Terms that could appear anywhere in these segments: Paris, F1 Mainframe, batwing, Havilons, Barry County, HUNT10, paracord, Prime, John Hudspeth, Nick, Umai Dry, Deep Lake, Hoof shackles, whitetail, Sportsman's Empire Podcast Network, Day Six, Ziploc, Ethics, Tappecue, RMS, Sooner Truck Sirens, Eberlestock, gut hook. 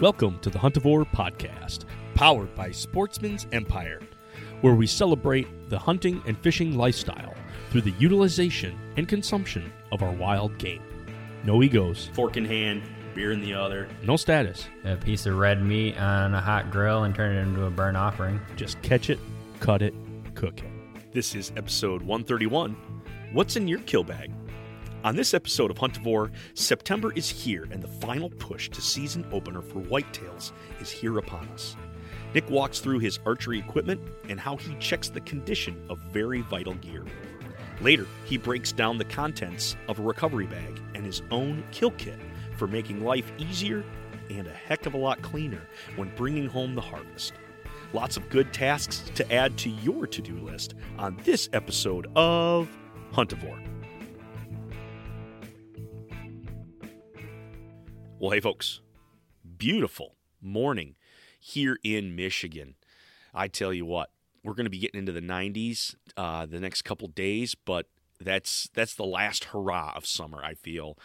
Welcome to the Huntivore Podcast, powered by Sportsman's Empire, where we celebrate the hunting and fishing lifestyle through the utilization and consumption of our wild game. No egos. Fork in hand, beer in the other. No status. A piece of red meat on a hot grill and turn it into a burnt offering. Just catch it, cut it, cook it. This is episode 131, What's in Your Kill Bag? On this episode of Huntivore, September is here, and the final push to season opener for whitetails is here upon us. Nick walks through his archery equipment and how he checks the condition of very vital gear. Later, he breaks down the contents of a recovery bag and his own kill kit for making life easier and a heck of a lot cleaner when bringing home the harvest. Lots of good tasks to add to your to-do list on this episode of Huntivore. Well, hey, folks, beautiful morning here in Michigan. I tell you what, we're going to be getting into the 90s the next couple days, but that's the last hurrah of summer, I feel.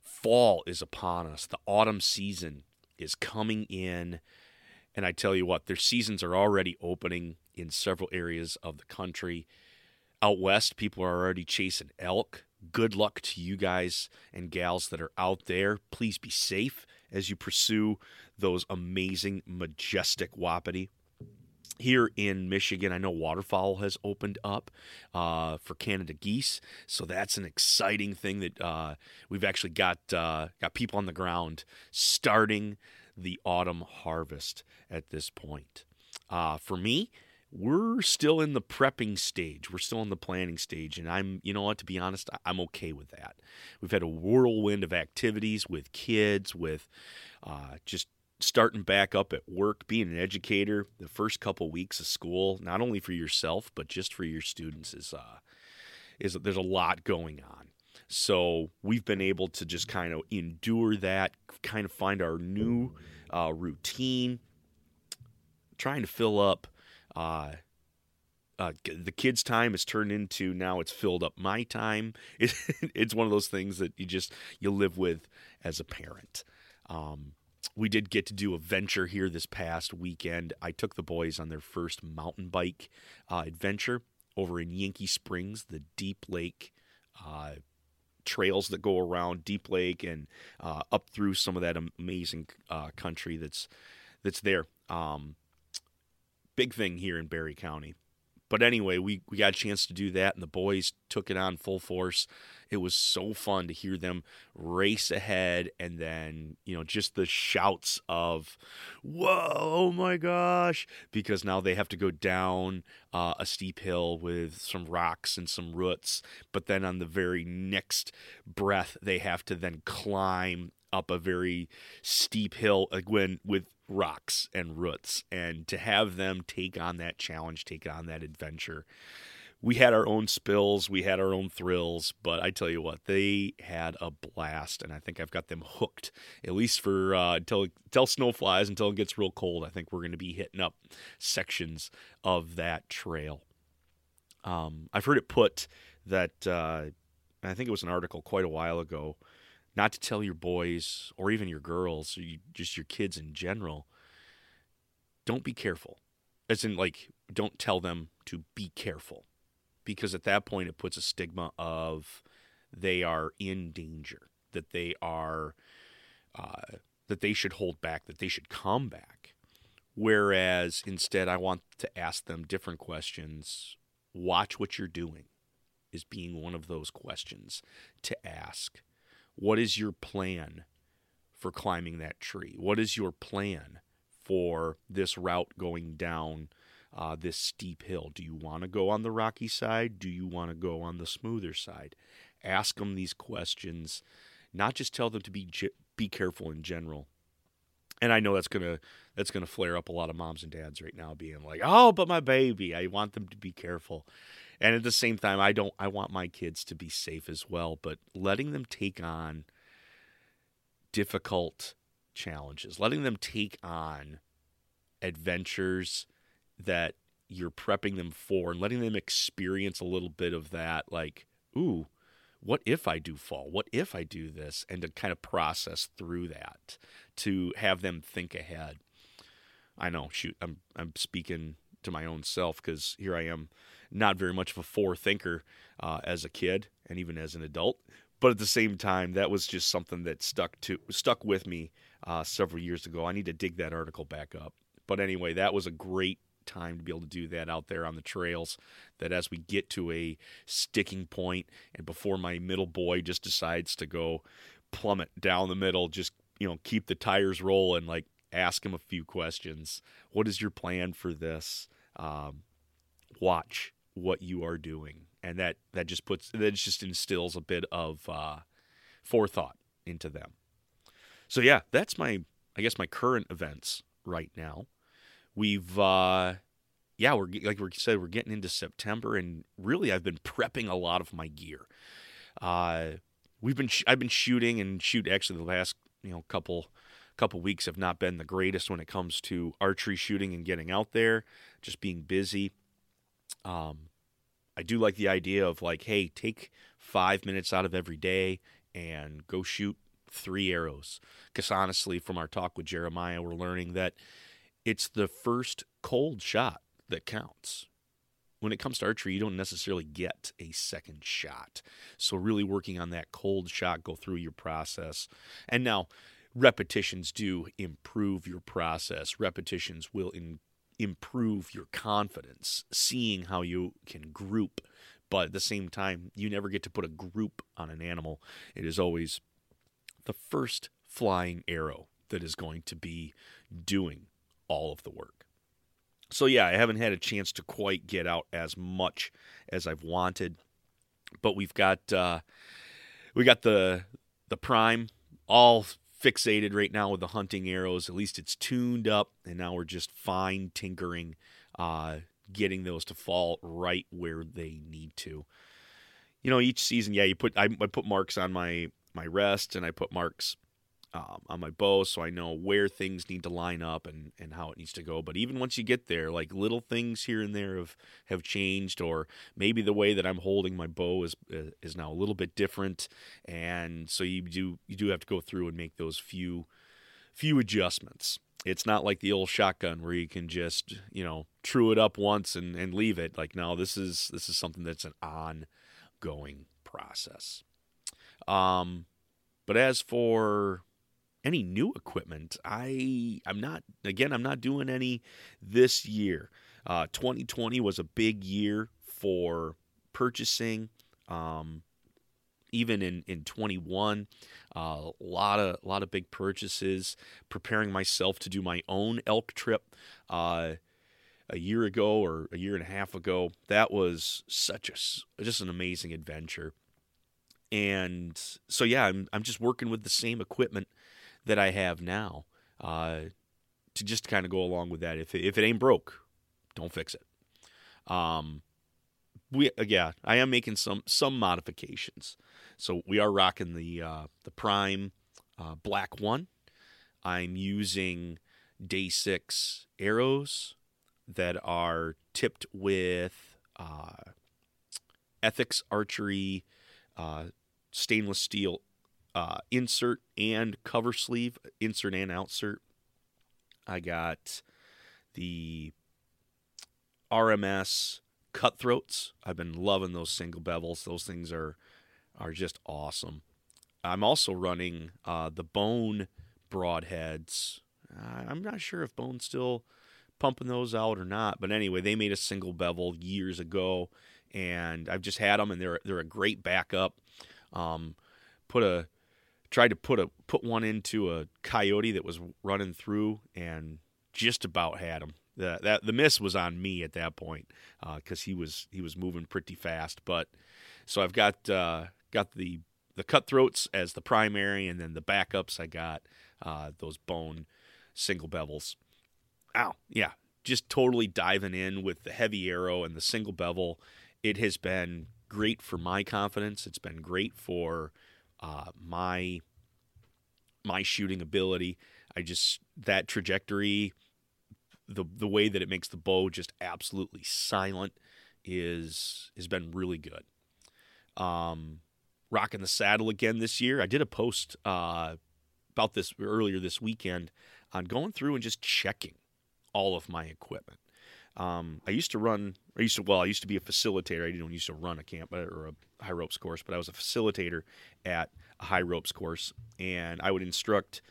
Fall is upon us. The autumn season is coming in, and I tell you what, their seasons are already opening in several areas of the country. Out west, people are already chasing elk. Good luck to you guys and gals that are out there. Please be safe as you pursue those amazing, majestic wapiti. Here in Michigan, I know waterfowl has opened up for Canada geese, so that's an exciting thing that we've actually got people on the ground starting the autumn harvest at this point. For me, we're still in the prepping stage. We're still in the planning stage. And to be honest, I'm okay with that. We've had a whirlwind of activities with kids, with just starting back up at work, being an educator. The first couple weeks of school, not only for yourself, but just for your students, is there's a lot going on. So we've been able to just kind of endure that, kind of find our new routine, trying to fill up. The kids' time has turned into now it's filled up my time. It's one of those things that you live with as a parent. We did get to do a venture here this past weekend. I took the boys on their first mountain bike adventure over in Yankee Springs, the Deep Lake trails that go around Deep Lake and up through some of that amazing country that's there. Big thing here in Barry County. But anyway, we got a chance to do that, and the boys took it on full force. It was so fun to hear them race ahead, and then, just the shouts of, whoa, oh my gosh, because now they have to go down a steep hill with some rocks and some roots, but then on the very next breath, they have to then climb up a very steep hill again with rocks and roots, and to have them take on that challenge, take on that adventure. We had our own spills, we had our own thrills, but I tell you what, they had a blast, and I think I've got them hooked, at least for until snow flies, until it gets real cold. I think we're going to be hitting up sections of that trail. I've heard it put that, I think it was an article quite a while ago, not to tell your boys or even your girls, just your kids in general, don't be careful. As in, don't tell them to be careful. Because at that point, it puts a stigma of they are in danger, that they are, that they should hold back, that they should come back. Whereas instead, I want to ask them different questions. Watch what you're doing is being one of those questions to ask. What is your plan for climbing that tree? What is your plan for this route going down this steep hill? Do you want to go on the rocky side? Do you want to go on the smoother side? Ask them these questions, not just tell them to be careful in general. And I know that's gonna flare up a lot of moms and dads right now, being like, "Oh, but my baby, I want them to be careful." And at the same time, I want my kids to be safe as well. But letting them take on difficult challenges, letting them take on adventures that you're prepping them for, and letting them experience a little bit of that, like, "Ooh, what if I do fall? What if I do this?" And to kind of process through that, to have them think ahead. I know, shoot, I'm speaking to my own self, because here I am, not very much of a forethinker as a kid and even as an adult. But at the same time, that was just something that stuck with me several years ago. I need to dig that article back up. But anyway, that was a great time to be able to do that out there on the trails, that as we get to a sticking point and before my middle boy just decides to go plummet down the middle, just, you know, keep the tires rolling, like, ask him a few questions. What is your plan for this? Watch what you are doing. And that just instills a bit of forethought into them. So yeah, that's my current events right now. We've, we're, like we said, we're getting into September, and really I've been prepping a lot of my gear. I've been shooting, and actually the last, couple weeks have not been the greatest when it comes to archery shooting and getting out there, just being busy. I do like the idea of, like, hey, take 5 minutes out of every day and go shoot 3 arrows. Because honestly, from our talk with Jeremiah, we're learning that it's the first cold shot that counts. When it comes to archery, you don't necessarily get a second shot. So really working on that cold shot, go through your process. And now, repetitions do improve your process. Repetitions will improve your confidence, seeing how you can group. But at the same time, you never get to put a group on an animal. It is always the first flying arrow that is going to be doing all of the work. So yeah, I haven't had a chance to quite get out as much as I've wanted, but we got the Prime all fixated right now with the hunting arrows. At least it's tuned up, and now we're just fine tinkering, getting those to fall right where they need to. You know, each season, I put marks on my rest, and I put marks on my bow, so I know where things need to line up and how it needs to go. But even once you get there, like, little things here and there have changed, or maybe the way that I'm holding my bow is now a little bit different, and so you do have to go through and make those few adjustments. It's not like the old shotgun where you can just, true it up once and leave it. Like, no, this is something that's an ongoing process. But as for any new equipment, I'm not doing any this year. 2020 was a big year for purchasing. Even in 21, a lot of big purchases. Preparing myself to do my own elk trip a year ago, or a year and a half ago. That was just an amazing adventure. And so yeah, I'm just working with the same equipment that I have now, to just kind of go along with that. If it ain't broke, don't fix it. I am making some modifications. So we are rocking the Prime Black One. I'm using Day Six arrows that are tipped with Ethics archery stainless steel insert and cover sleeve, insert and outsert. I got the RMS cutthroats. I've been loving those single bevels. Those things are just awesome. I'm also running the bone broadheads. I'm not sure if Bone's still pumping those out or not, but anyway, they made a single bevel years ago, and I've just had them, and they're a great backup. Put a tried to put one into a coyote that was running through and just about had him. The miss was on me at that point because he was moving pretty fast. But so I've got the cutthroats as the primary, and then the backups I got those bone single bevels. Ow, yeah, just totally diving in with the heavy arrow and the single bevel. It has been great for my confidence. It's been great for my shooting ability. I just, that trajectory, the way that it makes the bow just absolutely silent has been really good. Rocking the saddle again this year. I did a post about this earlier this weekend on going through and just checking all of my equipment. I used to be a facilitator. I didn't used to run a camp or a high ropes course, but I was a facilitator at a high ropes course, and I would instruct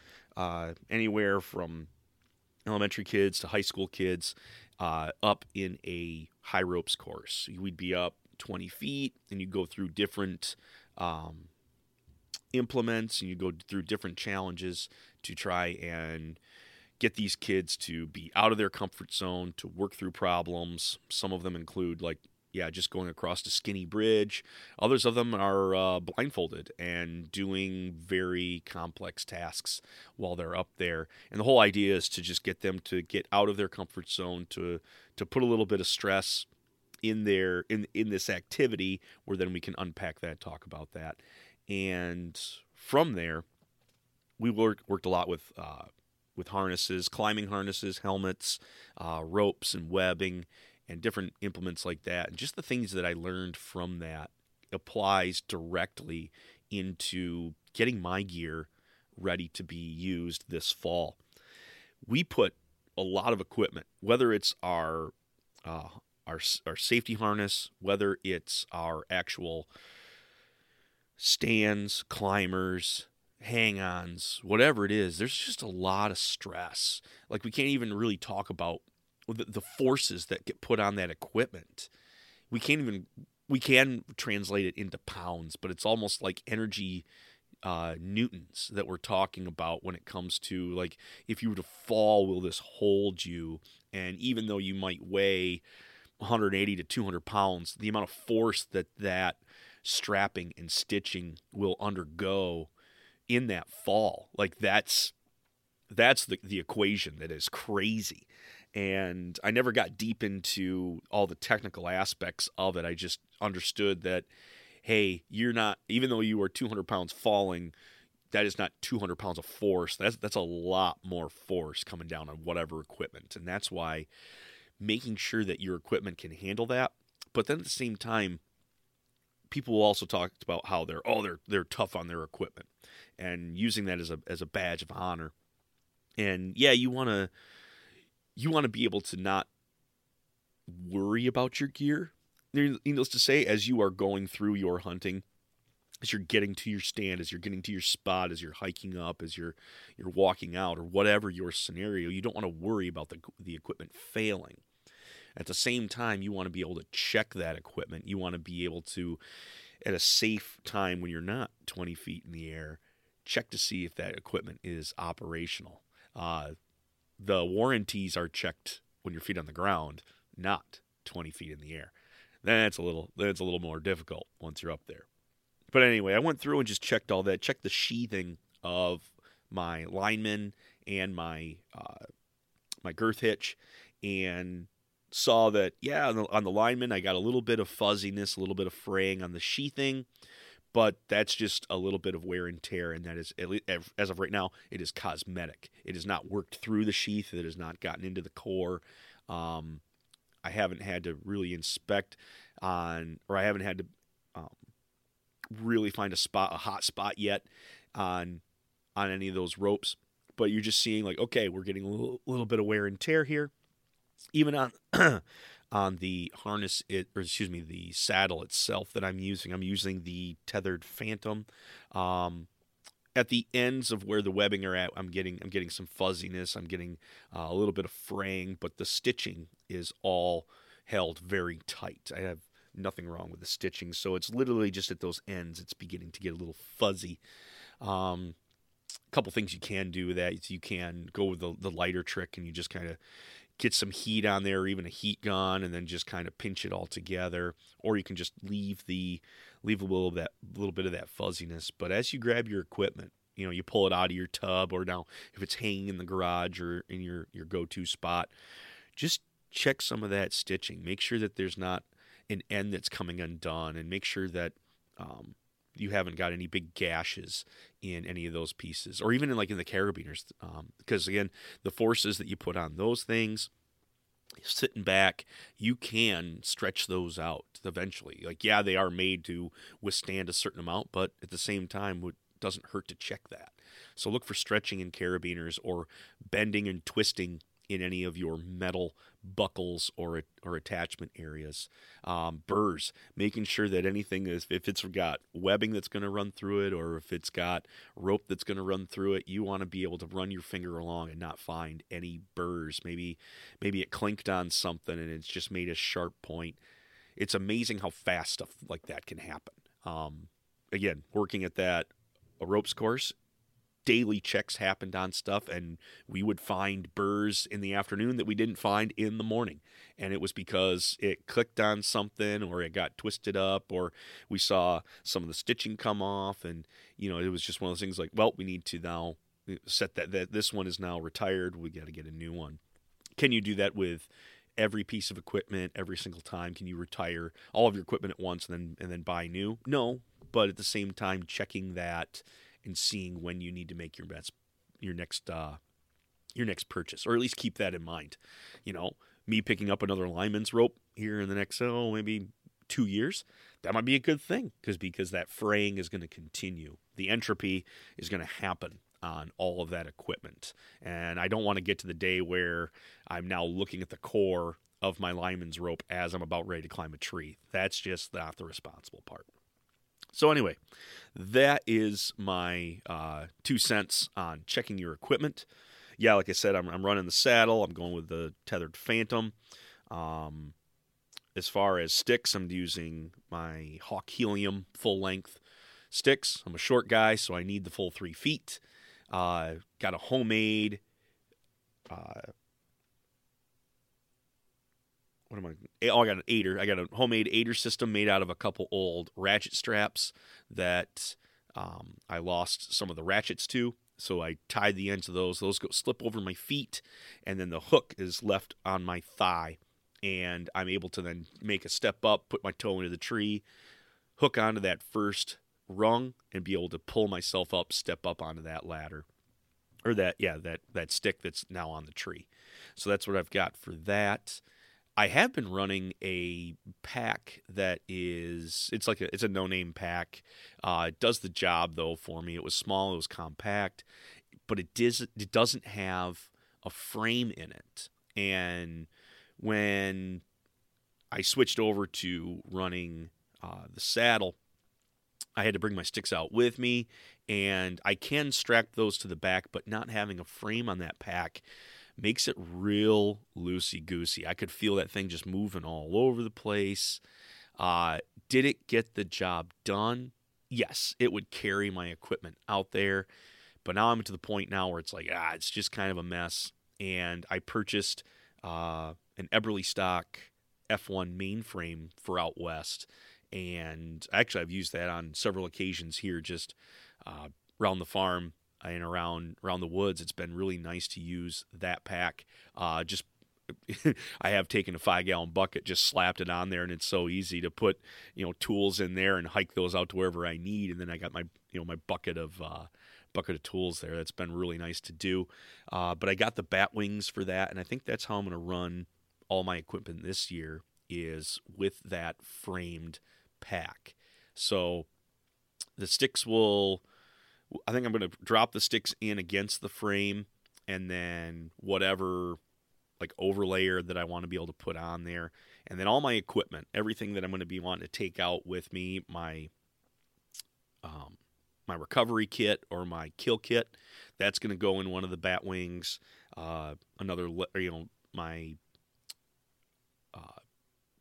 anywhere from elementary kids to high school kids up in a high ropes course. We'd be up 20 feet, and you'd go through different implements, and you'd go through different challenges to try and get these kids to be out of their comfort zone, to work through problems. Some of them include just going across a skinny bridge. Others of them are blindfolded and doing very complex tasks while they're up there. And the whole idea is to just get them to get out of their comfort zone, to put a little bit of stress in their in this activity, where then we can unpack that, talk about that. And from there, we worked a lot with harnesses, climbing harnesses, helmets, ropes and webbing, and different implements like that. And just the things that I learned from that applies directly into getting my gear ready to be used this fall. We put a lot of equipment, whether it's our safety harness, whether it's our actual stands, climbers, hang-ons, whatever it is, there's just a lot of stress. Like, we can't even really talk about the forces that get put on that equipment. We can translate it into pounds, but it's almost like energy newtons that we're talking about when it comes to, like, if you were to fall, will this hold you? And even though you might weigh 180 to 200 pounds, the amount of force that strapping and stitching will undergo in that fall, like that's the equation that is crazy. And I never got deep into all the technical aspects of it. I just understood that, hey, you're not, even though you are 200 pounds falling, that is not 200 pounds of force. That's a lot more force coming down on whatever equipment. And that's why making sure that your equipment can handle that. But then at the same time, people will also talk about how they're tough on their equipment, and using that as a badge of honor. And yeah, you want to be able to not worry about your gear. Needless to say, as you are going through your hunting, as you're getting to your stand, as you're getting to your spot, as you're hiking up, as you're walking out, or whatever your scenario, you don't want to worry about the equipment failing. At the same time, you want to be able to check that equipment. You want to be able to, at a safe time when you're not 20 feet in the air, check to see if that equipment is operational. The warranties are checked when your feet on the ground, not 20 feet in the air. That's a little more difficult once you're up there. But anyway, I went through and just checked all that. Checked the sheathing of my lineman and my girth hitch, and saw that, yeah, on the lineman, I got a little bit of fuzziness, a little bit of fraying on the sheathing, but that's just a little bit of wear and tear, and that is, at least as of right now, it is cosmetic. It has not worked through the sheath. It has not gotten into the core. I haven't had to really really find a hot spot yet on any of those ropes, but you're just seeing, like, okay, we're getting a little bit of wear and tear here. Even on the harness, the saddle itself that I'm using. I'm using the tethered Phantom. At the ends of where the webbing are at, I'm getting some fuzziness. I'm getting a little bit of fraying, but the stitching is all held very tight. I have nothing wrong with the stitching, so it's literally just at those ends. It's beginning to get a little fuzzy. A couple things you can do with that is you can go with the lighter trick, and you just kind of get some heat on there, or even a heat gun, and then just kind of pinch it all together. Or you can just leave a little bit of that fuzziness. But as you grab your equipment, you know, you pull it out of your tub, or now if it's hanging in the garage or in your go-to spot, just check some of that stitching. Make sure that there's not an end that's coming undone, and make sure that you haven't got any big gashes in any of those pieces, or even in the carabiners, because again, the forces that you put on those things, sitting back, you can stretch those out eventually. They are made to withstand a certain amount, but at the same time, it doesn't hurt to check that. So look for stretching in carabiners, or bending and twisting in any of your metal buckles or attachment areas. Burrs, making sure that anything is, if it's got webbing that's going to run through it, or if it's got rope that's going to run through it, you want to be able to run your finger along and not find any burrs. Maybe it clinked on something and it's just made a sharp point. It's amazing how fast stuff like that can happen. Again, working at that ropes course, daily checks happened on stuff, and we would find burrs in the afternoon that we didn't find in the morning. And it was because it clicked on something, or it got twisted up, or we saw some of the stitching come off. And, it was just one of those things we need to now set that this one is now retired. We got to get a new one. Can you do that with every piece of equipment every single time? Can you retire all of your equipment at once and then buy new? No, but at the same time, checking that and seeing when you need to make your bets, your next purchase, or at least keep that in mind. Me picking up another lineman's rope here in the next maybe 2 years, that might be a good thing because that fraying is going to continue. The entropy is going to happen on all of that equipment, and I don't want to get to the day where I'm now looking at the core of my lineman's rope as I'm about ready to climb a tree. That's just not the responsible part. So anyway, that is my 2 cents on checking your equipment. Yeah, like I said, I'm running the saddle. I'm going with the tethered Phantom. As far as sticks, I'm using my Hawk Helium full-length sticks. I'm a short guy, so I need the full 3 feet. Got a homemade... I got an aider. I got a homemade aider system made out of a couple old ratchet straps that I lost some of the ratchets to. So I tied the ends of those. Those slip over my feet, and then the hook is left on my thigh. And I'm able to then make a step up, put my toe into the tree, hook onto that first rung, and be able to pull myself up, step up onto that ladder. Or that stick that's now on the tree. So that's what I've got for that. I have been running a pack that is, it's a no-name pack. It does the job, though, for me. It was small, it was compact, but it doesn't have a frame in it. And when I switched over to running the saddle, I had to bring my sticks out with me, and I can strap those to the back, but not having a frame on that pack makes it real loosey-goosey. I could feel that thing just moving all over the place. Did it get the job done? Yes, it would carry my equipment out there. But now I'm to the point now where it's it's just kind of a mess. And I purchased an Eberlestock F1 mainframe for out west. And actually, I've used that on several occasions here, just around the farm and around the woods. It's been really nice to use that pack. I have taken a 5-gallon bucket, just slapped it on there, and it's so easy to put, tools in there and hike those out to wherever I need. And then I got my, my bucket of tools there. That's been really nice to do. But I got the batwings for that, and I think that's how I'm going to run all my equipment this year, is with that framed pack. So the sticks I think I'm going to drop the sticks in against the frame, and then whatever overlayer that I want to be able to put on there. And then all my equipment, everything that I'm going to be wanting to take out with me, my recovery kit or my kill kit, that's going to go in one of the batwings. My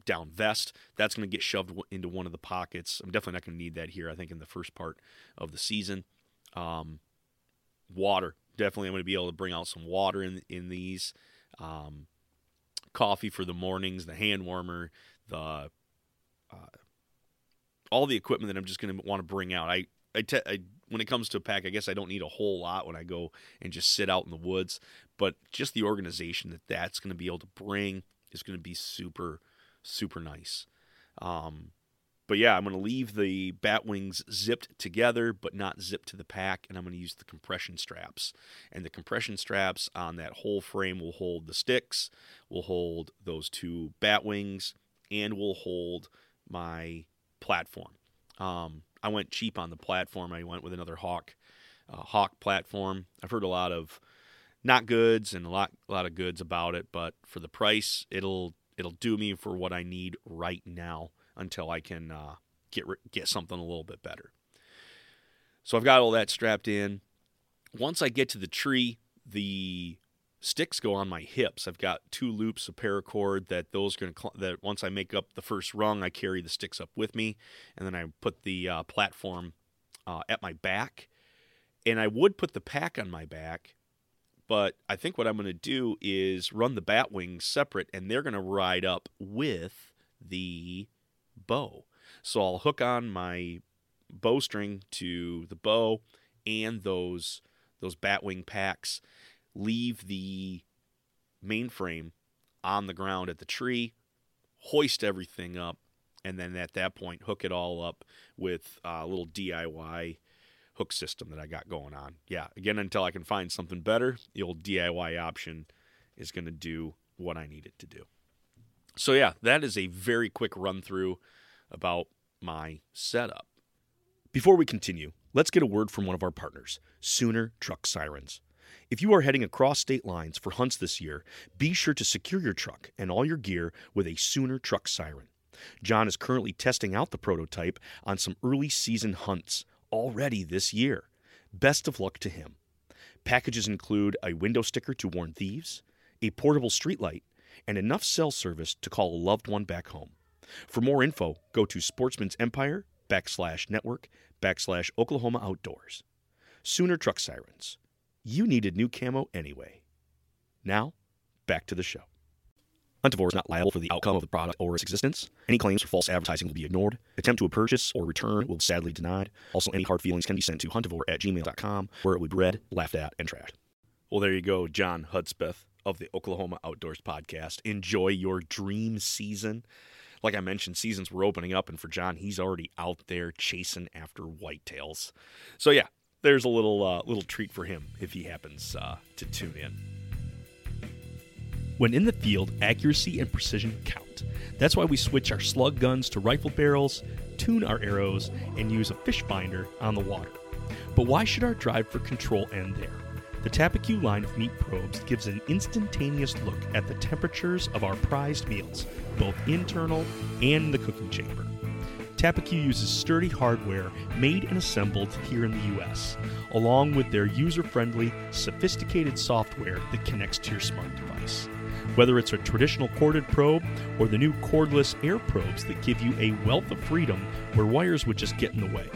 down vest, that's going to get shoved into one of the pockets. I'm definitely not going to need that here, I think, in the first part of the season. Water. Definitely I'm going to be able to bring out some water in these. Coffee for the mornings, the hand warmer, the all the equipment that I'm just going to want to bring out. I when it comes to a pack, I guess I don't need a whole lot when I go and just sit out in the woods. But just the organization that's going to be able to bring is going to be super, super nice. But yeah, I'm going to leave the bat wings zipped together, but not zipped to the pack. And I'm going to use the compression straps. And the compression straps on that whole frame will hold the sticks, will hold those two bat wings, and will hold my platform. I went cheap on the platform. I went with another Hawk platform. I've heard a lot of not goods and a lot of goods about it, but for the price, it'll do me for what I need right now until I can get something a little bit better. So I've got all that strapped in. Once I get to the tree, the sticks go on my hips. I've got two loops of paracord that once I make up the first rung, I carry the sticks up with me, and then I put the platform at my back. And I would put the pack on my back, but I think what I'm going to do is run the bat wings separate, and they're going to ride up with the bow. So I'll hook on my bowstring to the bow and those batwing packs, leave the mainframe on the ground at the tree, hoist everything up, and then at that point hook it all up with a little DIY hook system that I got going on. Yeah, again, until I can find something better, the old DIY option is going to do what I need it to do. So yeah, that is a very quick run through about my setup. Before we continue, let's get a word from one of our partners, Sooner Truck Sirens. If you are heading across state lines for hunts this year, be sure to secure your truck and all your gear with a Sooner Truck Siren. John is currently testing out the prototype on some early season hunts already this year. Best of luck to him. Packages include a window sticker to warn thieves, a portable streetlight, and enough cell service to call a loved one back home. For more info, go to sportsmansempire.com/network/Oklahoma Outdoors. Sooner Truck Sirens. You needed new camo anyway. Now, back to the show. Huntivore is not liable for the outcome of the product or its existence. Any claims for false advertising will be ignored. Attempt to a purchase or return will be sadly denied. Also, any hard feelings can be sent to huntivore@gmail.com, where it will be read, laughed at, and trashed. Well, there you go, John Hudspeth of the Oklahoma Outdoors Podcast. Enjoy your dream season. Like I mentioned, seasons were opening up, and for John, he's already out there chasing after whitetails. So yeah, there's a little treat for him if he happens to tune in. When in the field, accuracy and precision count. That's why we switch our slug guns to rifle barrels, tune our arrows, and use a fish finder on the water. But why should our drive for control end there? The Tappecue line of meat probes gives an instantaneous look at the temperatures of our prized meals, both internal and the cooking chamber. Tappecue uses sturdy hardware made and assembled here in the U.S., along with their user-friendly, sophisticated software that connects to your smart device. Whether it's a traditional corded probe or the new cordless air probes that give you a wealth of freedom where wires would just get in the way.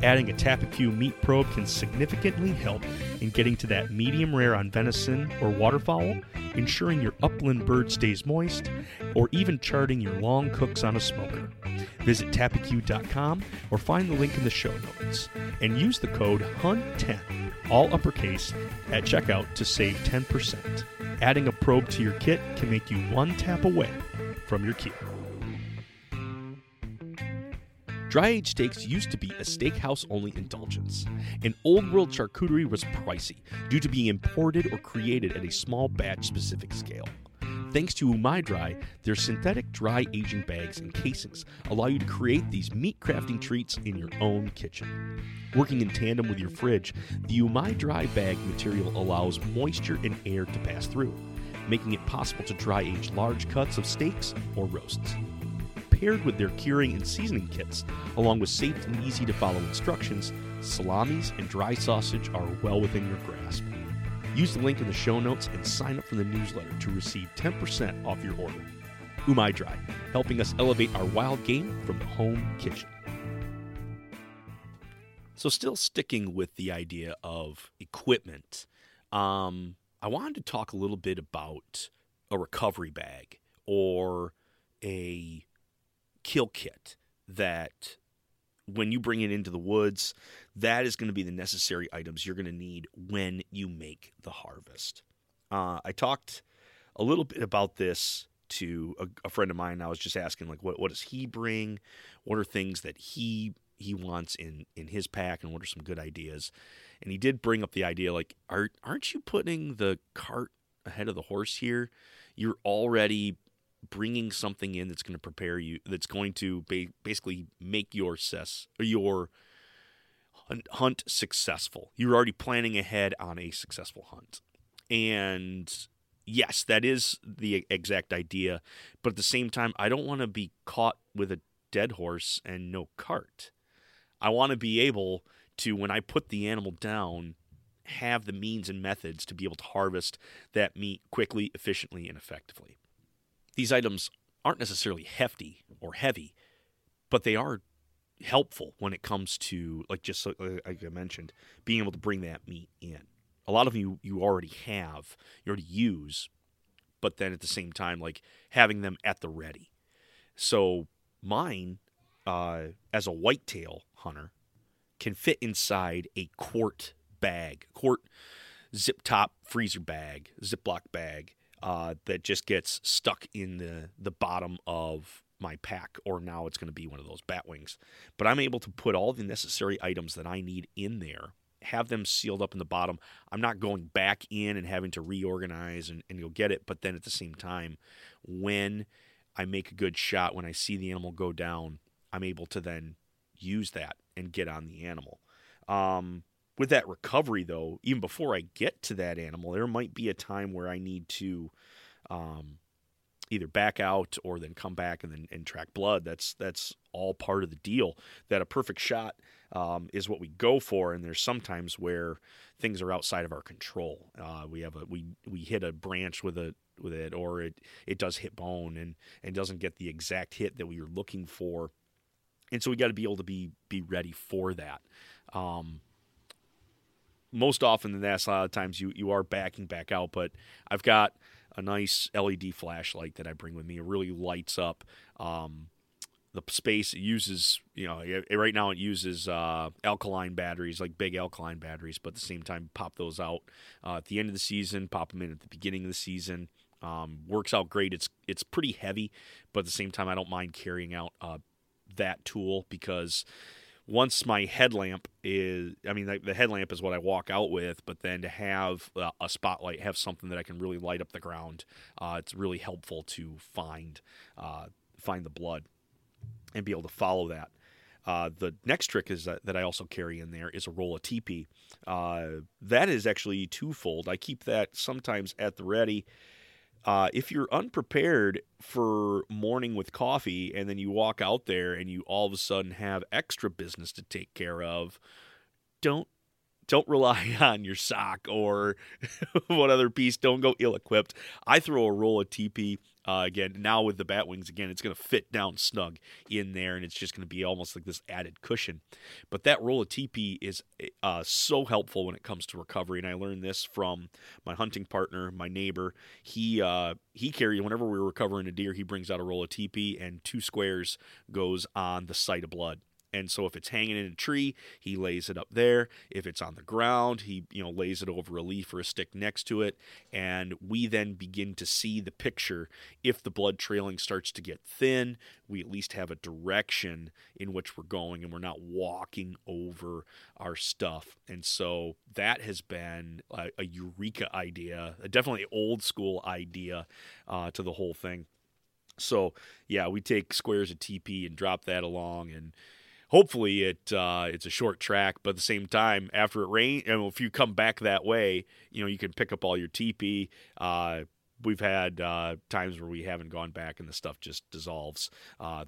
Adding a Tappecue meat probe can significantly help in getting to that medium rare on venison or waterfowl, ensuring your upland bird stays moist, or even charting your long cooks on a smoker. Visit Tappecue.com or find the link in the show notes and use the code HUNT10, all uppercase, at checkout to save 10%. Adding a probe to your kit can make you one tap away from your cue. Dry-aged steaks used to be a steakhouse-only indulgence, and old-world charcuterie was pricey due to being imported or created at a small batch specific scale. Thanks to Umai Dry, their synthetic dry aging bags and casings allow you to create these meat-crafting treats in your own kitchen. Working in tandem with your fridge, the Umai Dry bag material allows moisture and air to pass through, making it possible to dry-age large cuts of steaks or roasts. Paired with their curing and seasoning kits, along with safe and easy-to-follow instructions, salamis and dry sausage are well within your grasp. Use the link in the show notes and sign up for the newsletter to receive 10% off your order. Umai Dry, helping us elevate our wild game from the home kitchen. So still sticking with the idea of equipment, I wanted to talk a little bit about a recovery bag or a kill kit that when you bring it into the woods, that is going to be the necessary items you're going to need when you make the harvest. I talked a little bit about this to a friend of mine. I was just asking, like, what does he bring? What are things that he wants in his pack, and what are some good ideas? And he did bring up the idea, like, aren't you putting the cart ahead of the horse here? You're already bringing something in that's going to prepare you, that's going to basically make your hunt successful. You're already planning ahead on a successful hunt. And yes, that is the exact idea. But at the same time, I don't want to be caught with a dead horse and no cart. I want to be able to, when I put the animal down, have the means and methods to be able to harvest that meat quickly, efficiently, and effectively. These items aren't necessarily hefty or heavy, but they are helpful when it comes to, like, just like I mentioned, being able to bring that meat in. A lot of them you already have, you already use, but then at the same time, like, having them at the ready. So mine, as a whitetail hunter, can fit inside a quart zip top freezer bag, Ziploc bag, that just gets stuck in the bottom of my pack, or now it's going to be one of those batwings. But I'm able to put all the necessary items that I need in there, have them sealed up in the bottom. I'm not going back in and having to reorganize and go get it. But then at the same time, when I make a good shot, when I see the animal go down, I'm able to then use that and get on the animal. With that recovery, though, even before I get to that animal, there might be a time where I need to either back out or then come back and track blood. That's all part of the deal. That a perfect shot is what we go for, and there's sometimes where things are outside of our control. We hit a branch with it, or it does hit bone and doesn't get the exact hit that we were looking for, and so we got to be able to be ready for that. Most often than that, a lot of times you are back out, but I've got a nice LED flashlight that I bring with me. It really lights up the space. It uses, right now it uses alkaline batteries, like big alkaline batteries, but at the same time, pop those out at the end of the season, pop them in at the beginning of the season. Works out great. It's pretty heavy, but at the same time, I don't mind carrying out that tool, because once my headlamp the headlamp is what I walk out with, but then to have a spotlight, have something that I can really light up the ground, it's really helpful to find the blood and be able to follow that. The next trick is that I also carry in there is a roll of teepee. That is actually twofold. I keep that sometimes at the ready. If you're unprepared for morning with coffee and then you walk out there and you all of a sudden have extra business to take care of, don't rely on your sock or one other piece. Don't go ill-equipped. I throw a roll of teepee. Again, now with the batwings, again, it's going to fit down snug in there, and it's just going to be almost like this added cushion. But that roll of teepee is so helpful when it comes to recovery, and I learned this from my hunting partner, my neighbor. He carries, whenever we were recovering a deer, he brings out a roll of teepee, and 2 squares goes on the site of blood. And so if it's hanging in a tree, he lays it up there. If it's on the ground, he lays it over a leaf or a stick next to it. And we then begin to see the picture. If the blood trailing starts to get thin, we at least have a direction in which we're going, and we're not walking over our stuff. And so that has been a eureka idea, definitely an old school idea to the whole thing. So, yeah, we take squares of TP and drop that along, and hopefully it's a short track, but at the same time, after it rains, and if you come back that way, you can pick up all your teepee. We've had times where we haven't gone back and the stuff just dissolves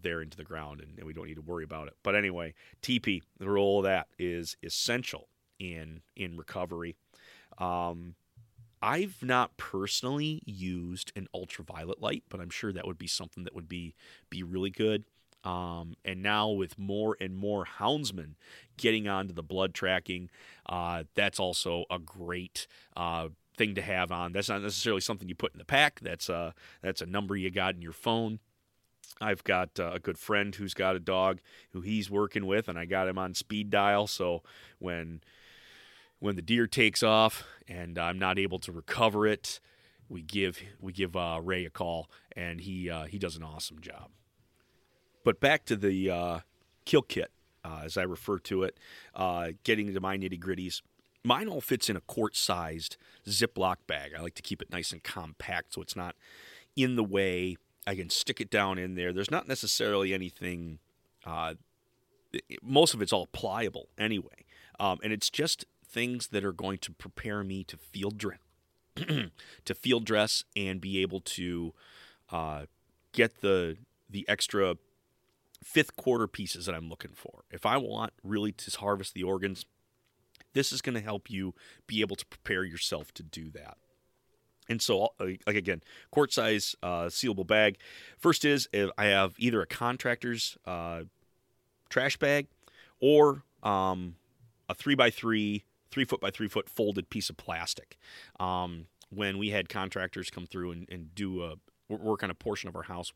there into the ground, and we don't need to worry about it. But anyway, teepee, the role of that is essential in recovery. I've not personally used an ultraviolet light, but I'm sure that would be something that would be really good. And now with more and more houndsmen getting onto the blood tracking, that's also a great thing to have on. That's not necessarily something you put in the pack. That's a number you got in your phone. I've got a good friend who's got a dog who he's working with, and I got him on speed dial. So when the deer takes off and I'm not able to recover it, we give Ray a call, and he does an awesome job. But back to the kill kit, as I refer to it, getting into my nitty-gritties. Mine all fits in a quart-sized Ziploc bag. I like to keep it nice and compact so it's not in the way. I can stick it down in there. There's not necessarily anything. Most of it's all pliable anyway. And it's just things that are going to prepare me to field dress and be able to get the extra fifth quarter pieces that I'm looking for. If I want really to harvest the organs, this is going to help you be able to prepare yourself to do that. And so, like again, quart size sealable bag. First is I have either a contractor's trash bag or a 3x3, 3 foot by 3 foot folded piece of plastic. When we had contractors come through and do work on a portion of our house,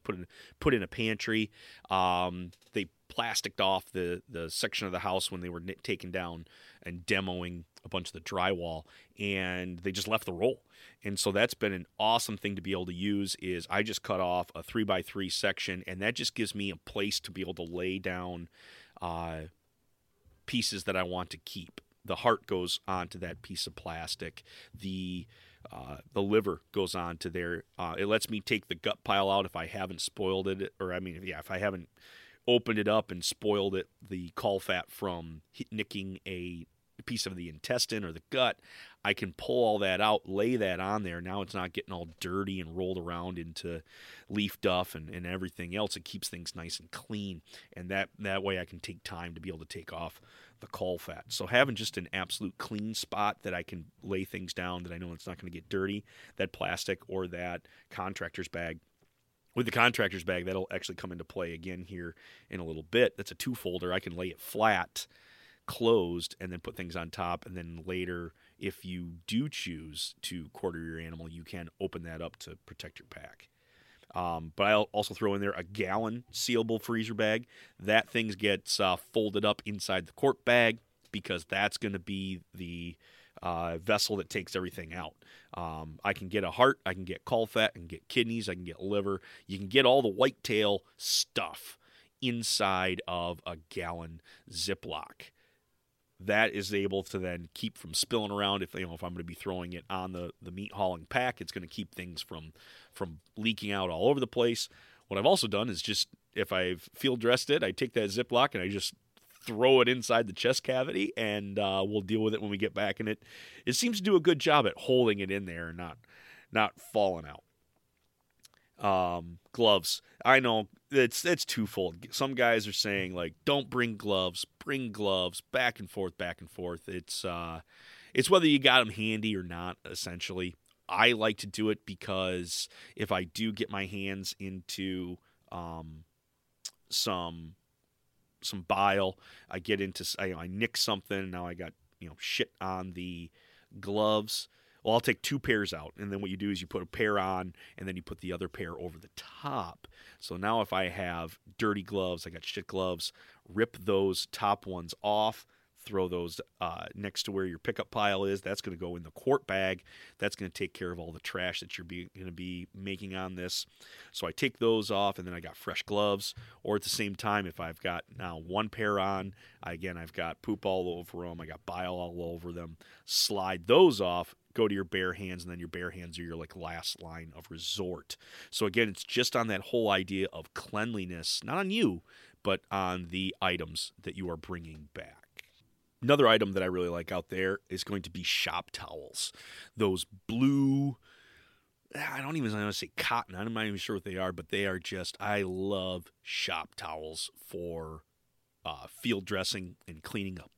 put in a pantry. They plasticked off the section of the house when they were taking down and demoing a bunch of the drywall, and they just left the roll. And so that's been an awesome thing to be able to use. Is I just cut off a 3x3 section, and that just gives me a place to be able to lay down pieces that I want to keep. The heart goes onto that piece of plastic. The liver goes on to there. It lets me take the gut pile out if I haven't spoiled it, if I haven't opened it up and spoiled it, the caul fat from nicking a piece of the intestine or the gut. I can pull all that out, lay that on there. Now it's not getting all dirty and rolled around into leaf duff and everything else. It keeps things nice and clean, and that way I can take time to be able to take off the caul fat. So having just an absolute clean spot that I can lay things down that I know it's not going to get dirty, that plastic or that contractor's bag. With the contractor's bag, that'll actually come into play again here in a little bit. That's a two-folder. I can lay it flat, closed, and then put things on top, and then later, if you do choose to quarter your animal, you can open that up to protect your pack. But I'll also throw in there a gallon sealable freezer bag. That thing gets folded up inside the quart bag because that's going to be the vessel that takes everything out. I can get a heart, I can get caul fat, I can get kidneys, I can get liver. You can get all the whitetail stuff inside of a gallon Ziploc. That is able to then keep from spilling around. If I'm going to be throwing it on the meat hauling pack, it's going to keep things from leaking out all over the place. What I've also done is just, if I've field dressed it, I take that Ziploc and I just throw it inside the chest cavity, and we'll deal with it when we get back. And it seems to do a good job at holding it in there and not falling out. Gloves. I know it's twofold. Some guys are saying, like, don't bring gloves, back and forth. It's whether you got them handy or not, essentially. I like to do it because if I do get my hands into some bile, I get into, I nick something, now I got, shit on the gloves. Well, I'll take two pairs out, and then what you do is you put a pair on, and then you put the other pair over the top. So now if I have dirty gloves, I got shit gloves, rip those top ones off, throw those next to where your pickup pile is. That's going to go in the quart bag. That's going to take care of all the trash that you're going to be making on this. So I take those off, and then I got fresh gloves. Or at the same time, if I've got now one pair on, I've got poop all over them. I got bile all over them. Slide those off. Go to your bare hands, and then your bare hands are your last line of resort. So again, it's just on that whole idea of cleanliness, not on you, but on the items that you are bringing back. Another item that I really like out there is going to be shop towels. Those blue, I don't even want to say cotton. I'm not even sure what they are, but they are just, I love shop towels for field dressing and cleaning up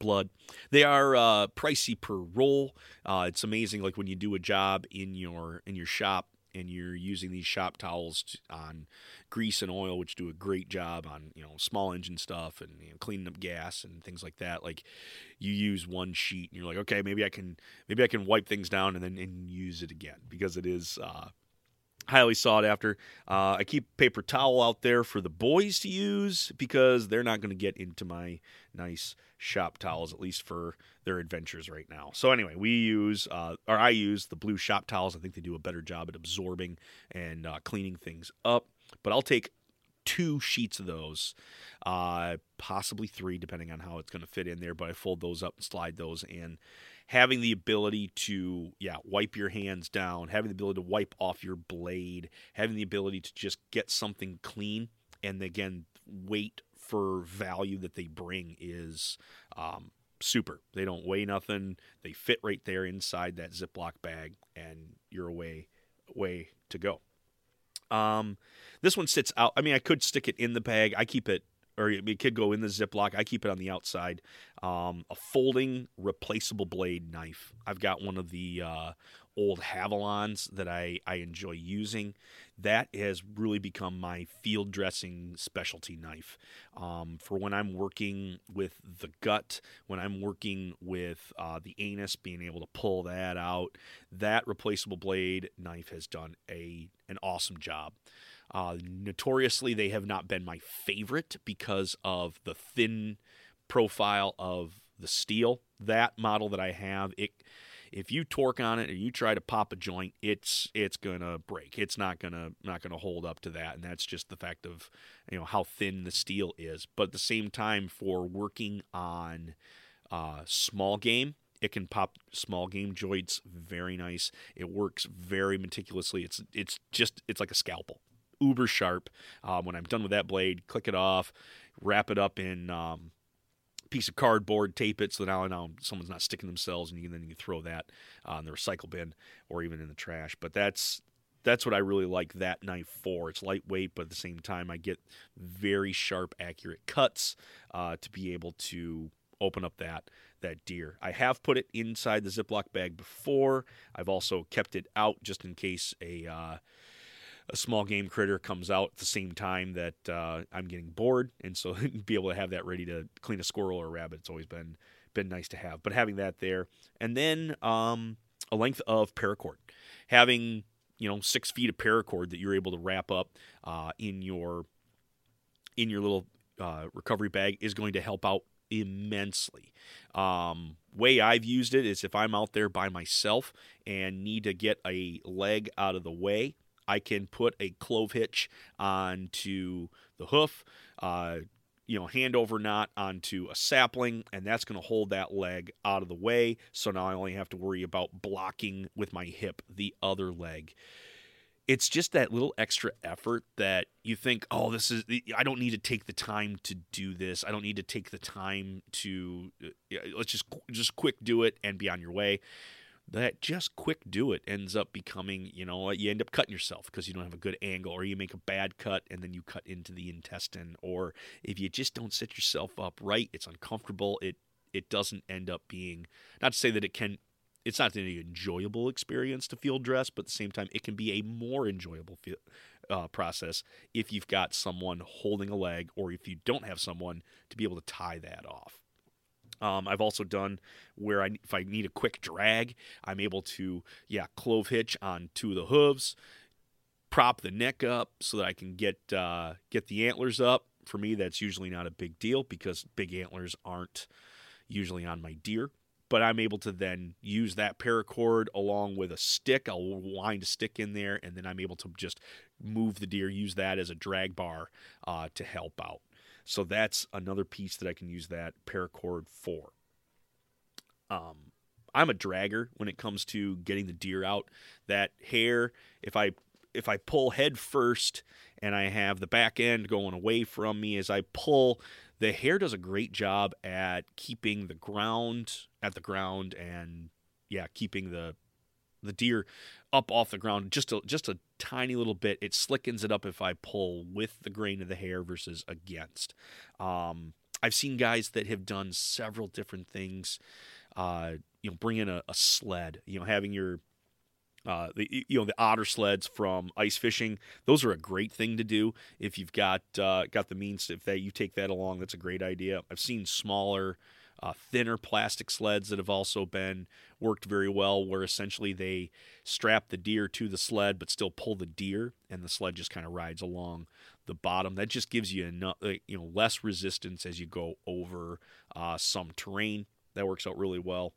blood. They are pricey per roll. It's amazing, like when you do a job in your shop and you're using these shop towels on grease and oil, which do a great job on, you know, small engine stuff and, you know, cleaning up gas and things like that. Like, you use one sheet and you're like, okay, maybe I can wipe things down and then use it again, because it is highly sought after. I keep paper towel out there for the boys to use, because they're not going to get into my nice shop towels, at least for their adventures right now. So anyway, I use the blue shop towels. I think they do a better job at absorbing and cleaning things up. But I'll take 2 sheets of those, possibly 3, depending on how it's going to fit in there. But I fold those up and slide those in. Having the ability to, wipe your hands down, having the ability to wipe off your blade, having the ability to just get something clean, and again, weight for value that they bring is super. They don't weigh nothing. They fit right there inside that Ziploc bag, and you're way to go. This one sits out. I mean, I could stick it in the bag. I keep it. Or it could go in the Ziploc. I keep it on the outside. A folding, replaceable blade knife. I've got one of the old Havilons that I enjoy using. That has really become my field dressing specialty knife. For when I'm working with the gut, when I'm working with the anus, being able to pull that out, that replaceable blade knife has done an awesome job. Notoriously, they have not been my favorite because of the thin profile of the steel. That model that I have, if you torque on it or you try to pop a joint, it's gonna break. It's not gonna hold up to that, and that's just the fact of, you know, how thin the steel is. But at the same time, for working on small game, it can pop small game joints very nice. It works very meticulously. It's like a scalpel. Uber sharp. When I'm done with that blade, click it off, wrap it up in a piece of cardboard, tape it so that now someone's not sticking themselves, and then you can throw that in the recycle bin or even in the trash. But that's what I really like that knife for. It's lightweight, but at the same time, I get very sharp, accurate cuts to be able to open up that deer. I have put it inside the Ziploc bag before. I've also kept it out just in case a small game critter comes out at the same time that I'm getting bored, and so be able to have that ready to clean a squirrel or a rabbit. It's always been nice to have, but having that there. And then a length of paracord. Having, 6 feet of paracord that you're able to wrap up in your little recovery bag is going to help out immensely. Way I've used it is if I'm out there by myself and need to get a leg out of the way, I can put a clove hitch onto the hoof, hand over knot onto a sapling, and that's going to hold that leg out of the way. So now I only have to worry about blocking with my hip the other leg. It's just that little extra effort that you think, I don't need to take the time to do this. I don't need to take the time to, let's just quick do it and be on your way. That just quick do it ends up becoming, you end up cutting yourself because you don't have a good angle, or you make a bad cut and then you cut into the intestine, or if you just don't set yourself up right, it's uncomfortable. It doesn't end up being, not to say that it's not an enjoyable experience to field dress, but at the same time, it can be a more enjoyable process if you've got someone holding a leg, or if you don't have someone to be able to tie that off. I've also done where if I need a quick drag, I'm able to, clove hitch on two of the hooves, prop the neck up so that I can get the antlers up. For me, that's usually not a big deal because big antlers aren't usually on my deer. But I'm able to then use that paracord along with a stick. I'll wind a stick in there, and then I'm able to just move the deer, use that as a drag bar to help out. So that's another piece that I can use that paracord for. I'm a dragger when it comes to getting the deer out. That hair, if I pull head first and I have the back end going away from me as I pull, the hair does a great job at keeping the ground at the ground and keeping the deer up off the ground just a tiny little bit. It slickens it up if I pull with the grain of the hair versus against. I've seen guys that have done several different things. Bring in a sled, having your the otter sleds from ice fishing. Those are a great thing to do if you've got the means. If that you take that along, that's a great idea. I've seen smaller, thinner plastic sleds that have also been worked very well, where essentially they strap the deer to the sled but still pull the deer, and the sled just kind of rides along the bottom. That just gives you enough, less resistance as you go over some terrain. That works out really well.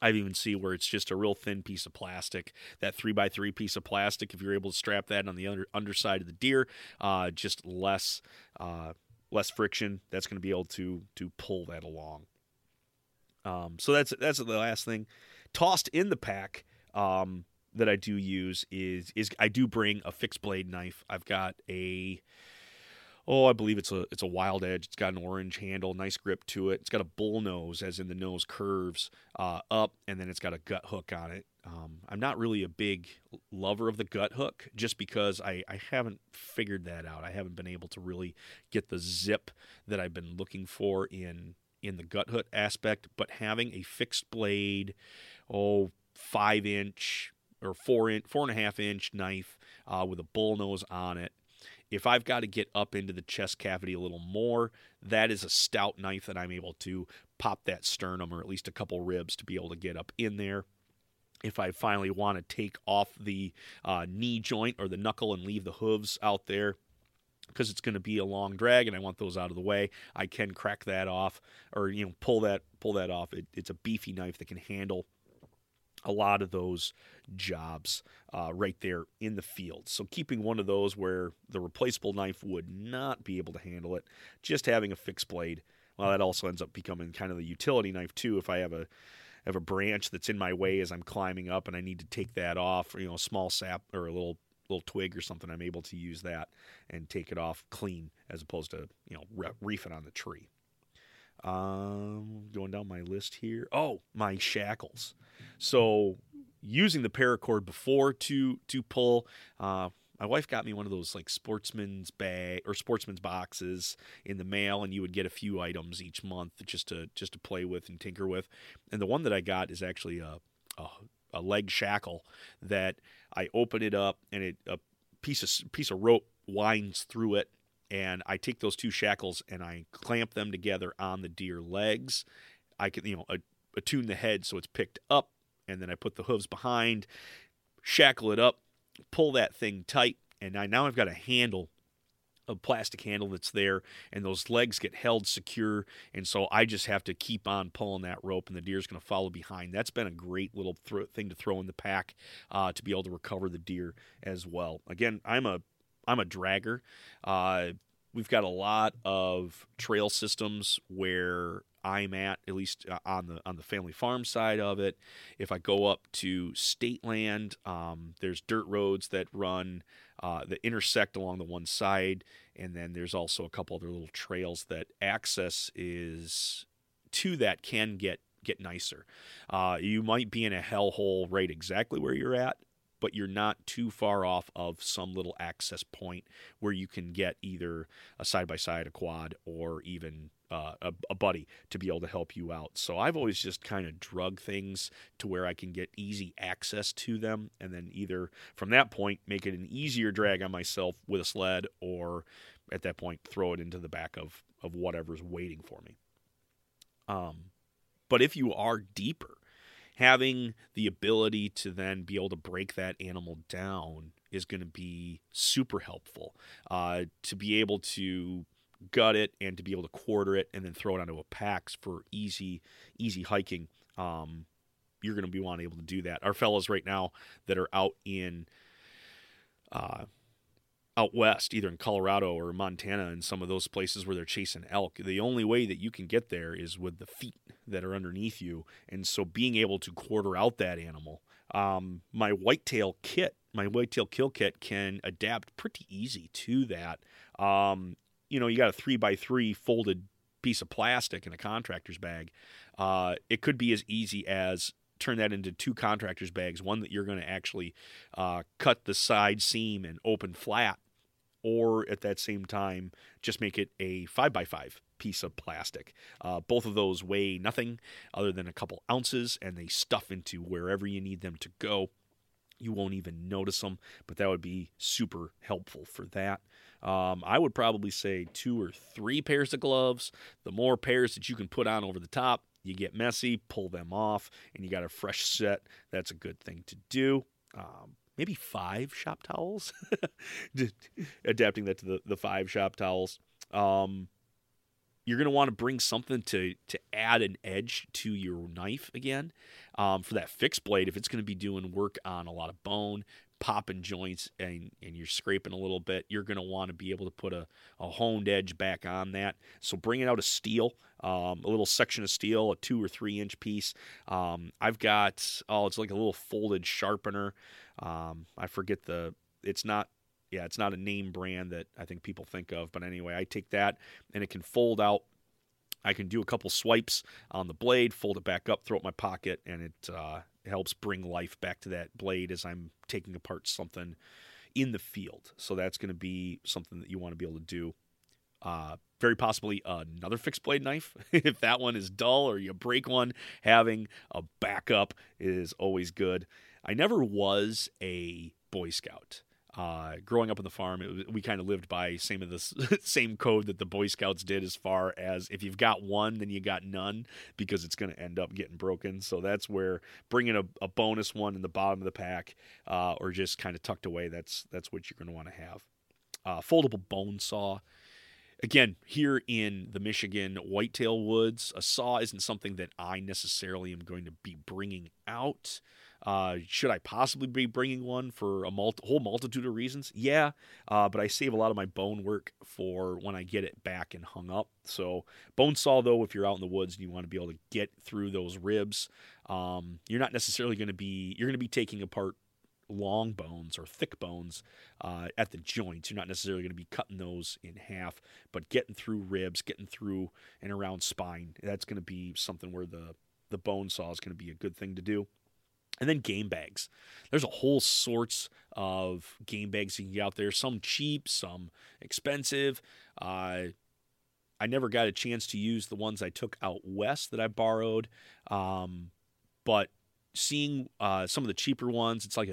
I've even seen where it's just a real thin piece of plastic, that 3x3 piece of plastic. If you're able to strap that on the underside of the deer, just less friction. That's going to be able to pull that along. So that's the last thing. Tossed in the pack that I do use is I do bring a fixed blade knife. I've got I believe it's a Wild Edge. It's got an orange handle, nice grip to it. It's got a bull nose, as in the nose curves up, and then it's got a gut hook on it. I'm not really a big lover of the gut hook, just because I haven't figured that out. I haven't been able to really get the zip that I've been looking for in the gut hook aspect, but having a fixed blade, 5-inch or 4.5-inch knife with a bull nose on it. If I've got to get up into the chest cavity a little more, that is a stout knife that I'm able to pop that sternum or at least a couple ribs to be able to get up in there. If I finally want to take off the knee joint or the knuckle and leave the hooves out there, because it's going to be a long drag and I want those out of the way, I can crack that off or pull that off. It's a beefy knife that can handle a lot of those jobs right there in the field. So keeping one of those where the replaceable knife would not be able to handle it, just having a fixed blade. Well, that also ends up becoming kind of the utility knife too. If I have a branch that's in my way as I'm climbing up and I need to take that off, a small sap or a little twig or something, I'm able to use that and take it off clean as opposed to, reef it on the tree. Going down my list here. My shackles. So using the paracord before to pull, my wife got me one of those like sportsman's bag or sportsman's boxes in the mail, and you would get a few items each month just to play with and tinker with. And the one that I got is actually a leg shackle that I open it up and a piece of rope winds through it, and I take those two shackles and I clamp them together on the deer legs. I can attune the head so it's picked up, and then I put the hooves behind, shackle it up, pull that thing tight, and now I've got a plastic handle that's there, and those legs get held secure, and so I just have to keep on pulling that rope, and the deer's going to follow behind. That's been a great little thing to throw in the pack to be able to recover the deer as well. Again, I'm a dragger. We've got a lot of trail systems where I'm at least on the family farm side of it. If I go up to state land, there's dirt roads that run that intersect along the one side, and then there's also a couple other little trails that access is to that can get nicer. You might be in a hellhole right exactly where you're at, but you're not too far off of some little access point where you can get either a side-by-side, a quad, or even a buddy to be able to help you out. So I've always just kind of drug things to where I can get easy access to them, and then either from that point make it an easier drag on myself with a sled, or at that point throw it into the back of whatever's waiting for me. But if you are deeper, having the ability to then be able to break that animal down is going to be super helpful. To be able to gut it and to be able to quarter it and then throw it onto a pack for easy hiking, you're going to be able to do that. Our fellows right now that are out in out west, either in Colorado or Montana and some of those places where they're chasing elk, the only way that you can get there is with the feet that are underneath you. And so being able to quarter out that animal, my whitetail kill kit can adapt pretty easy to that. You got a 3x3 folded piece of plastic in a contractor's bag. It could be as easy as turn that into two contractor's bags, one that you're going to actually cut the side seam and open flat, or at that same time just make it a 5x5 piece of plastic. Both of those weigh nothing other than a couple ounces, and they stuff into wherever you need them to go. you won't even notice them, but that would be super helpful for that. I would probably say 2 or 3 pairs of gloves. The more pairs that you can put on over the top, you get messy, pull them off, and you got a fresh set. That's a good thing to do. Maybe 5 shop towels, adapting that to the 5 shop towels. You're going to want to bring something to add an edge to your knife again. For that fixed blade, if it's going to be doing work on a lot of bone, popping joints, and you're scraping a little bit, you're going to want to be able to put a honed edge back on that. So bringing out a steel, a little section of steel, a 2 or 3 inch piece. I've got, it's like a little folded sharpener. I forget it's not a name brand that I think people think of. But anyway, I take that, and it can fold out. I can do a couple swipes on the blade, fold it back up, throw it in my pocket, and it helps bring life back to that blade as I'm taking apart something in the field. So that's going to be something that you want to be able to do. Very possibly another fixed blade knife. If that one is dull or you break one, having a backup is always good. I never was a Boy Scout. Growing up on the farm, we kind of lived by same code that the Boy Scouts did, as far as if you've got one, then you got none, because it's going to end up getting broken. So that's where bringing a bonus one in the bottom of the pack, or just kind of tucked away, that's what you're going to want to have. Foldable bone saw. Again, here in the Michigan whitetail woods, a saw isn't something that I necessarily am going to be bringing out. Should I possibly be bringing one for a whole multitude of reasons? Yeah, but I save a lot of my bone work for when I get it back and hung up. So bone saw, though, if you're out in the woods and you want to be able to get through those ribs, you're not necessarily going to be – you're going to be taking apart long bones or thick bones at the joints. You're not necessarily going to be cutting those in half, but getting through ribs, getting through and around spine, that's going to be something where the bone saw is going to be a good thing to do. And then game bags. There's a whole sorts of game bags you can get out there, some cheap, some expensive. I never got a chance to use the ones I took out west that I borrowed, but seeing some of the cheaper ones, it's like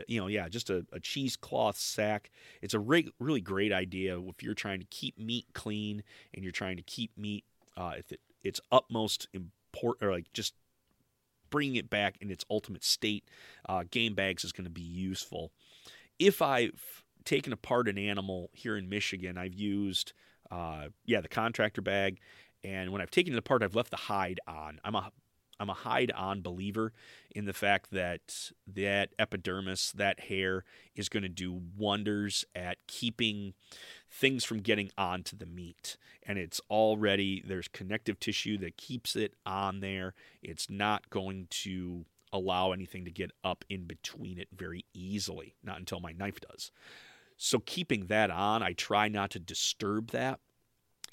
just a cheesecloth sack. It's a really great idea if you're trying to keep meat clean and you're trying to keep meat if it's utmost important, or like just bringing it back in its ultimate state. Game bags is going to be useful. If I've taken apart an animal here in Michigan, I've used the contractor bag, and when I've taken it apart, I've left the hide on. I'm a hide-on believer in the fact that that epidermis, that hair, is going to do wonders at keeping things from getting onto the meat. And there's connective tissue that keeps it on there. It's not going to allow anything to get up in between it very easily, not until my knife does. So keeping that on, I try not to disturb that.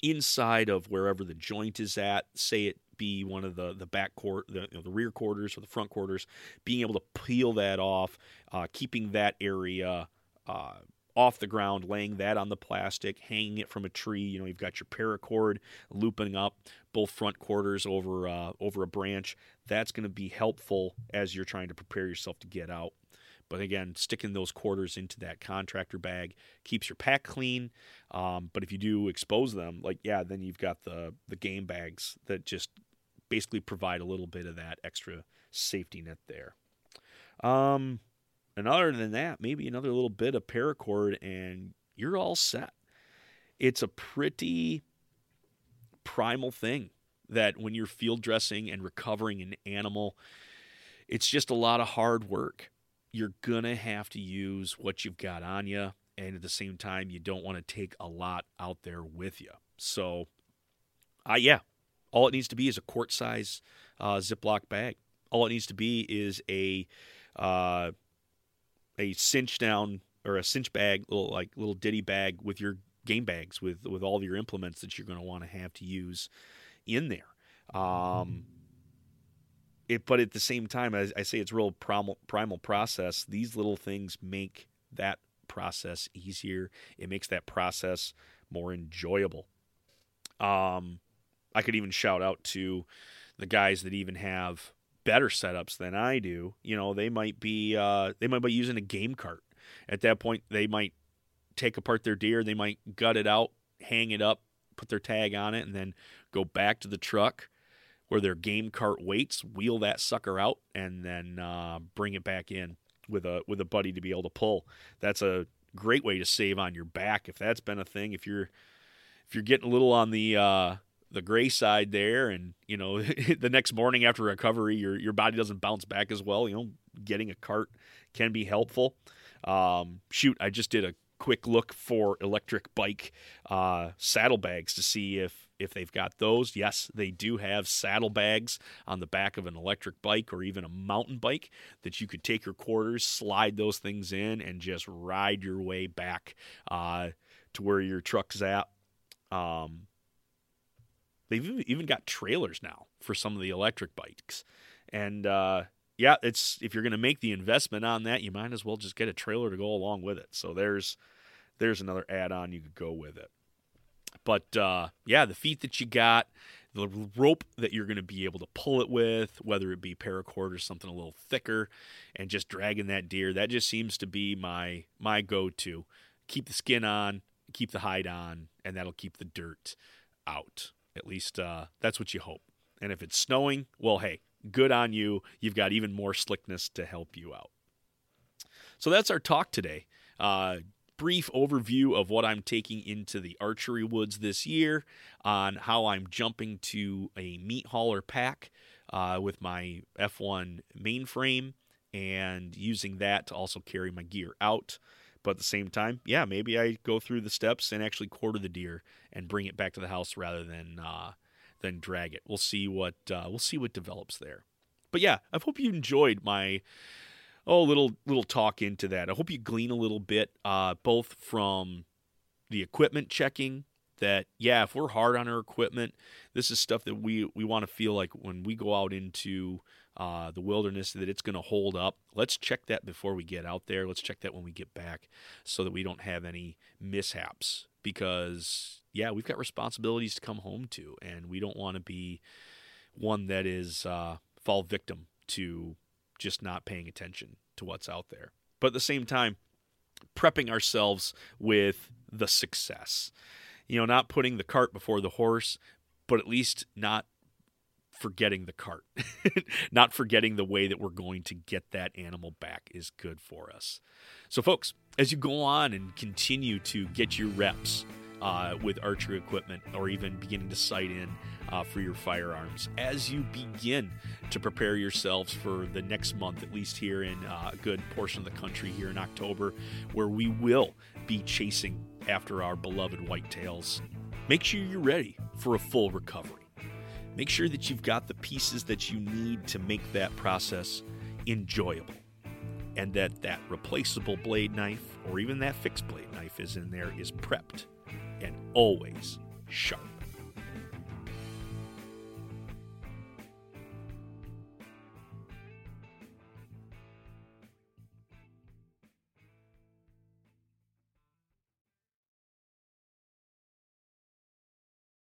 Inside of wherever the joint is at, say it be one of the back the rear quarters or the front quarters, being able to peel that off, keeping that area off the ground, laying that on the plastic, hanging it from a tree. You've got your paracord looping up both front quarters over a branch. That's going to be helpful as you're trying to prepare yourself to get out. But again, sticking those quarters into that contractor bag keeps your pack clean. But if you do expose them, then you've got the game bags that just basically provide a little bit of that extra safety net there. And other than that, maybe another little bit of paracord and you're all set. It's a pretty primal thing that when you're field dressing and recovering an animal, it's just a lot of hard work. You're going to have to use what you've got on you, and at the same time, you don't want to take a lot out there with you. So, all it needs to be is a quart size Ziploc bag. All it needs to be is a cinch down or a cinch bag, little ditty bag with your game bags, with all of your implements that you're going to want to have to use in there. But at the same time, as I say, it's a real primal process. These little things make that process easier. It makes that process more enjoyable. I could even shout out to the guys that even have better setups than I do, you know, they might be using a game cart. At that point, they might take apart their deer, they might gut it out, hang it up, put their tag on it, and then go back to the truck where their game cart waits, wheel that sucker out, and then bring it back in with a buddy to be able to pull. That's a great way to save on your back if that's been a thing. If you're getting a little on the gray side there, and you know the next morning after recovery, your body doesn't bounce back as well. You know, getting a cart can be helpful. I just did a quick look for electric bike saddlebags to see if they've got those. Yes, they do have saddlebags on the back of an electric bike or even a mountain bike that you could take your quarters, slide those things in, and just ride your way back to where your truck's at. They've even got trailers now for some of the electric bikes. And if you're going to make the investment on that, you might as well just get a trailer to go along with it. So there's another add-on you could go with it. But, the feet that you got, the rope that you're going to be able to pull it with, whether it be paracord or something a little thicker, and just dragging that deer, that just seems to be my go-to. Keep the skin on, keep the hide on, and that'll keep the dirt out. At least that's what you hope. And if it's snowing, well, hey, good on you. You've got even more slickness to help you out. So that's our talk today. Brief overview of what I'm taking into the archery woods this year, on how I'm jumping to a meat hauler pack with my F1 mainframe and using that to also carry my gear out. But at the same time, maybe I go through the steps and actually quarter the deer and bring it back to the house rather than drag it. We'll see what develops there. But I hope you enjoyed my little talk into that. I hope you glean a little bit, both from the equipment checking that, if we're hard on our equipment, this is stuff that we want to feel like when we go out into the wilderness that it's going to hold up. Let's check that before we get out there. Let's check that when we get back so that we don't have any mishaps, because we've got responsibilities to come home to, and we don't want to be one that is fall victim to just not paying attention to what's out there. But at the same time, prepping ourselves with the success, not putting the cart before the horse, but at least not forgetting the cart, not forgetting the way that we're going to get that animal back is good for us. So folks, as you go on and continue to get your reps with archery equipment, or even beginning to sight in for your firearms, as you begin to prepare yourselves for the next month, at least here in a good portion of the country here in October, where we will be chasing after our beloved whitetails, make sure you're ready for a full recovery. Make sure that you've got the pieces that you need to make that process enjoyable, and that replaceable blade knife, or even that fixed blade knife is in there, is prepped and always sharp.